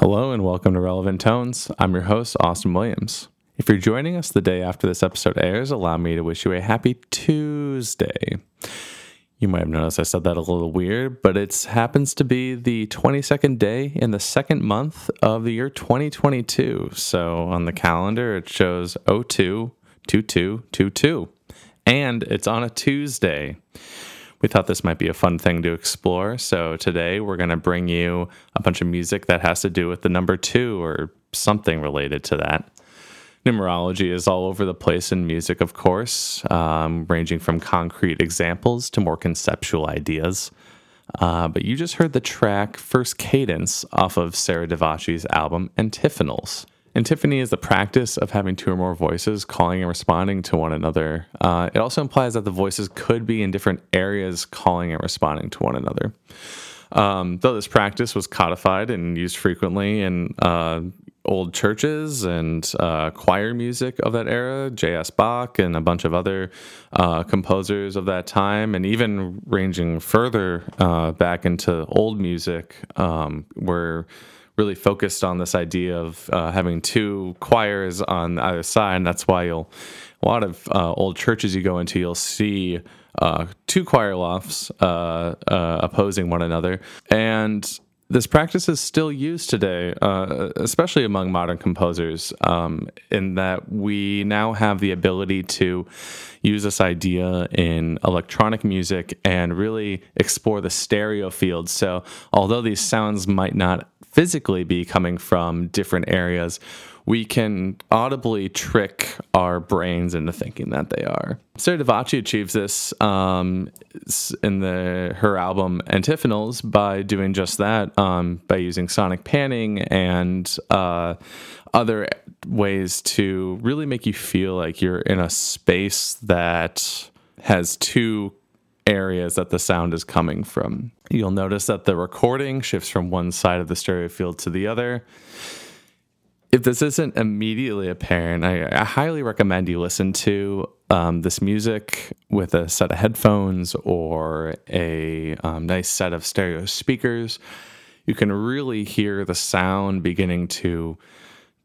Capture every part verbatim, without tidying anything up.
Hello and welcome to Relevant Tones. I'm your host, Austin Williams. If you're joining us the day after this episode airs, allow me to wish you a happy Tuesday. You might have noticed I said that a little weird, but it happens to be the twenty-second day in the second month of the year twenty twenty-two. So on the calendar, it shows oh two, twenty-two, twenty-two, and it's on a Tuesday. We thought this might be a fun thing to explore, so today we're going to bring you a bunch of music that has to do with the number two or something related to that. Numerology is all over the place in music, of course, um, ranging from concrete examples to more conceptual ideas. Uh, but you just heard the track First Cadence off of Sarah Davachi's album Antiphonals. Antiphony is the practice of having two or more voices calling and responding to one another. Uh, it also implies that the voices could be in different areas calling and responding to one another. Um, though this practice was codified and used frequently in uh, old churches and uh, choir music of that era, J S. Bach and a bunch of other uh, composers of that time, and even ranging further uh, back into old music um, where... really focused on this idea of uh, having two choirs on either side, and that's why you'll a lot of uh, old churches you go into, you'll see uh, two choir lofts uh, uh, opposing one another. And this practice is still used today, uh, especially among modern composers, um, in that we now have the ability to use this idea in electronic music and really explore the stereo field. So although these sounds might not physically be coming from different areas, we can audibly trick our brains into thinking that they are. Sarah Davachi achieves this um, in the, her album Antiphonals by doing just that, um, by using sonic panning and uh, other ways to really make you feel like you're in a space that has two areas that the sound is coming from. You'll notice that the recording shifts from one side of the stereo field to the other. If this isn't immediately apparent, I, I highly recommend you listen to um, this music with a set of headphones or a um, nice set of stereo speakers. You can really hear the sound beginning to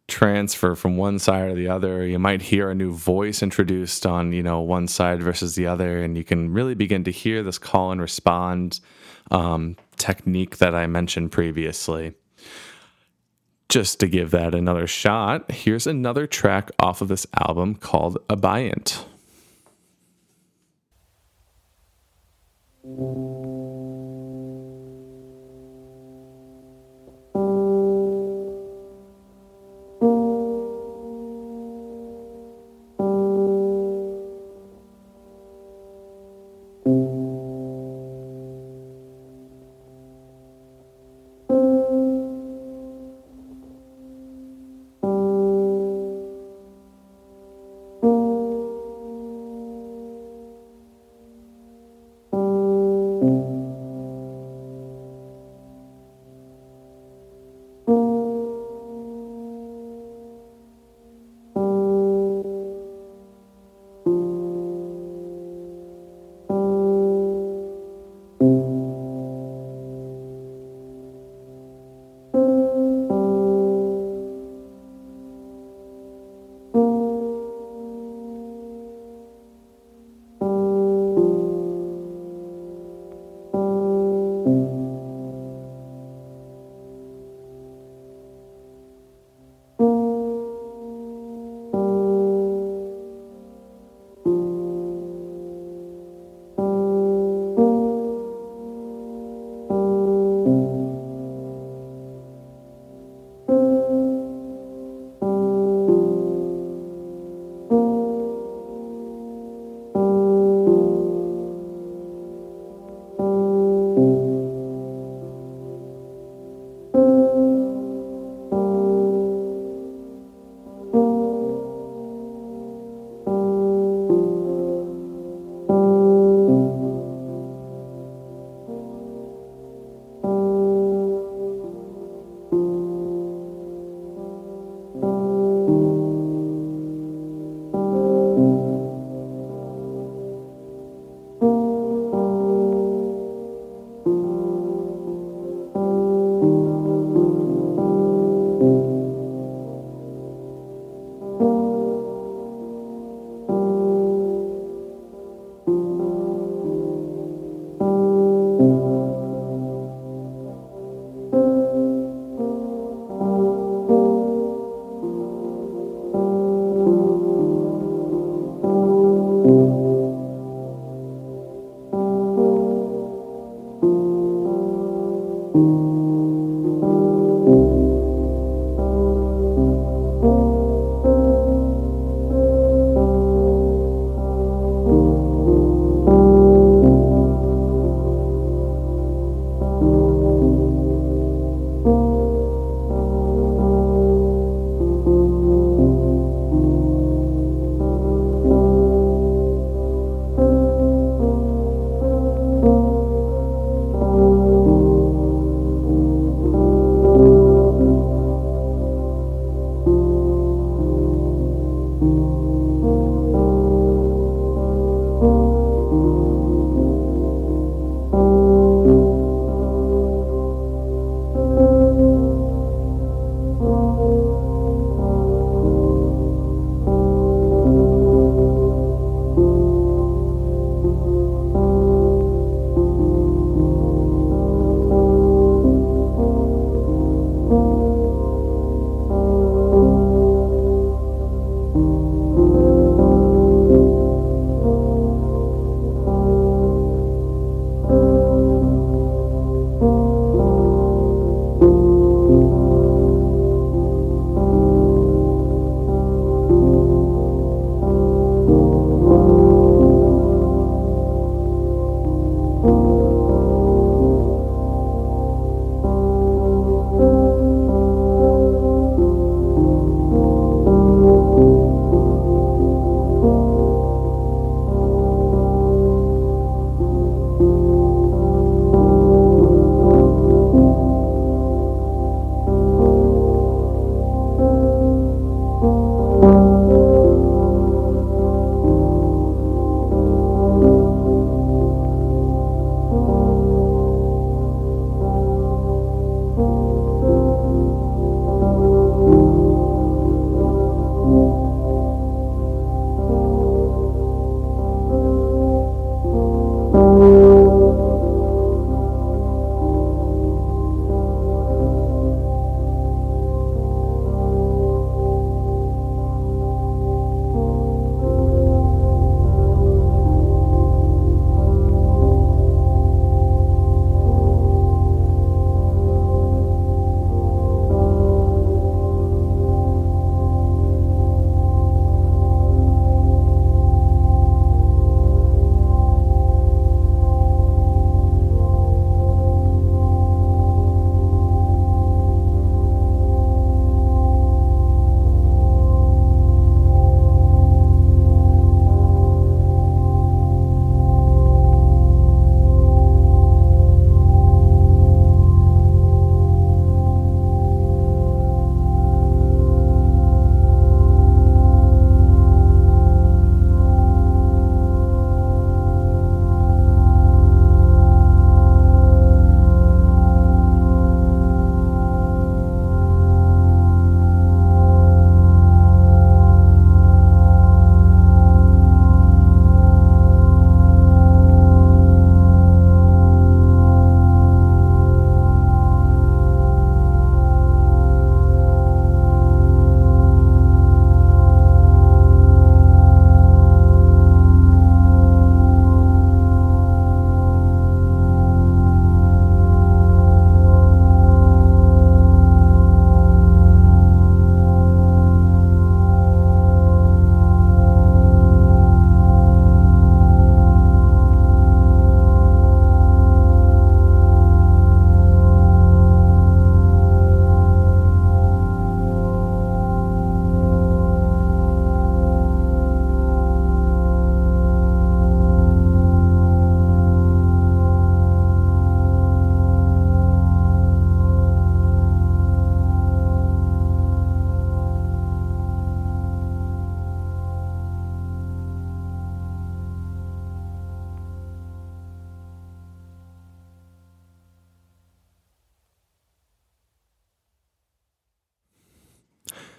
transfer from one side or the other. You might hear a new voice introduced on, you know, one side versus the other, and you can really begin to hear this call and respond um, technique that I mentioned previously. Just to give that another shot, here's another track off of this album called Abiant.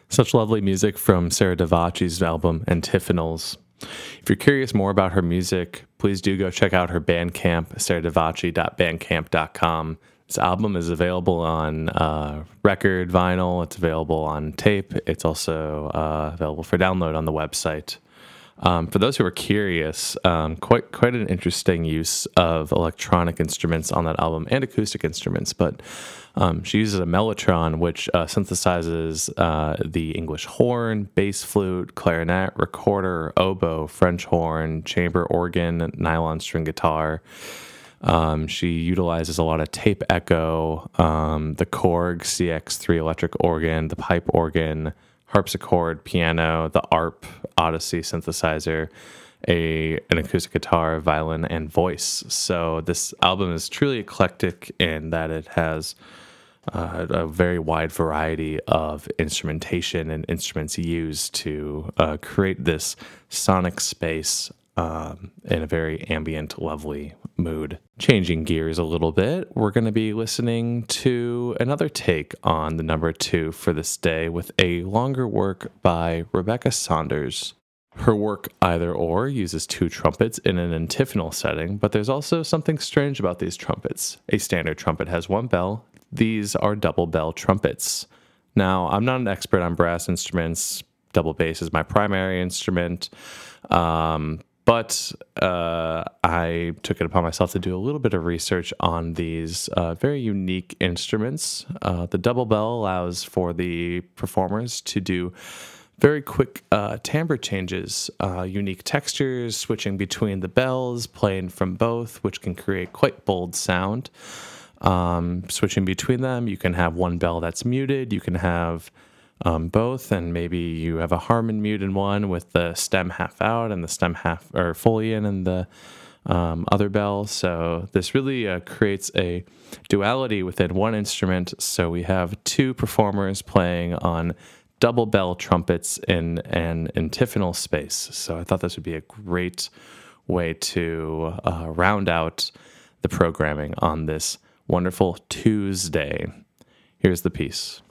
Such lovely music from Sarah Davachi's album Antiphonals. If you're curious more about her music, please do go check out her Bandcamp, sarah davachi dot bandcamp dot com. This album is available on uh, record, vinyl. It's available on tape. It's also uh, available for download on the website. Um, for those who are curious, um, quite quite an interesting use of electronic instruments on that album and acoustic instruments. But um, she uses a Mellotron, which uh, synthesizes uh, the English horn, bass flute, clarinet, recorder, oboe, French horn, chamber organ, nylon string guitar. Um, she utilizes a lot of tape echo, um, the Korg C X three electric organ, the pipe organ, harpsichord, piano, the A R P Odyssey synthesizer, a an acoustic guitar, violin, and voice. So this album is truly eclectic in that it has uh, a very wide variety of instrumentation and instruments used to uh, create this sonic space um, in a very ambient, lovely mood. Changing gears a little bit, we're going to be listening to another take on the number two for this day with a longer work by Rebecca Saunders. Her work, Either Or, uses two trumpets in an antiphonal setting, but there's also something strange about these trumpets. A standard trumpet has one bell. These are double bell trumpets. Now, I'm not an expert on brass instruments. Double bass is my primary instrument. Um... But uh, I took it upon myself to do a little bit of research on these uh, very unique instruments. Uh, the double bell allows for the performers to do very quick uh, timbre changes, uh, unique textures, switching between the bells, playing from both, which can create quite bold sound. Um, switching between them, you can have one bell that's muted, you can have Um, both, and maybe you have a Harmon mute in one with the stem half out and the stem half or fully in and the um, other bell. So this really uh, creates a duality within one instrument. So we have two performers playing on double bell trumpets in an antiphonal space. So I thought this would be a great way to uh, round out the programming on this wonderful Tuesday. Here's the piece.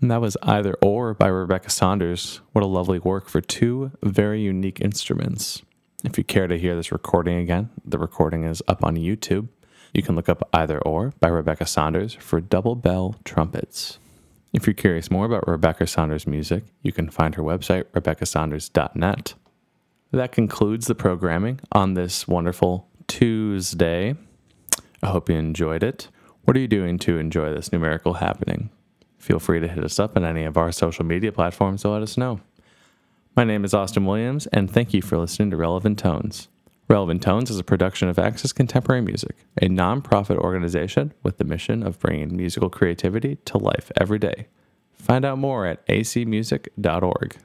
And that was Either Or by Rebecca Saunders. What a lovely work for two very unique instruments. If you care to hear this recording again, the recording is up on YouTube. You can look up Either Or by Rebecca Saunders for double bell trumpets. If you're curious more about Rebecca Saunders' music, you can find her website, rebecca saunders dot net. That concludes the programming on this wonderful Tuesday. I hope you enjoyed it. What are you doing to enjoy this numerical happening? Feel free to hit us up on any of our social media platforms to let us know. My name is Austin Williams, and thank you for listening to Relevant Tones. Relevant Tones is a production of Access Contemporary Music, a nonprofit organization with the mission of bringing musical creativity to life every day. Find out more at a c music dot org.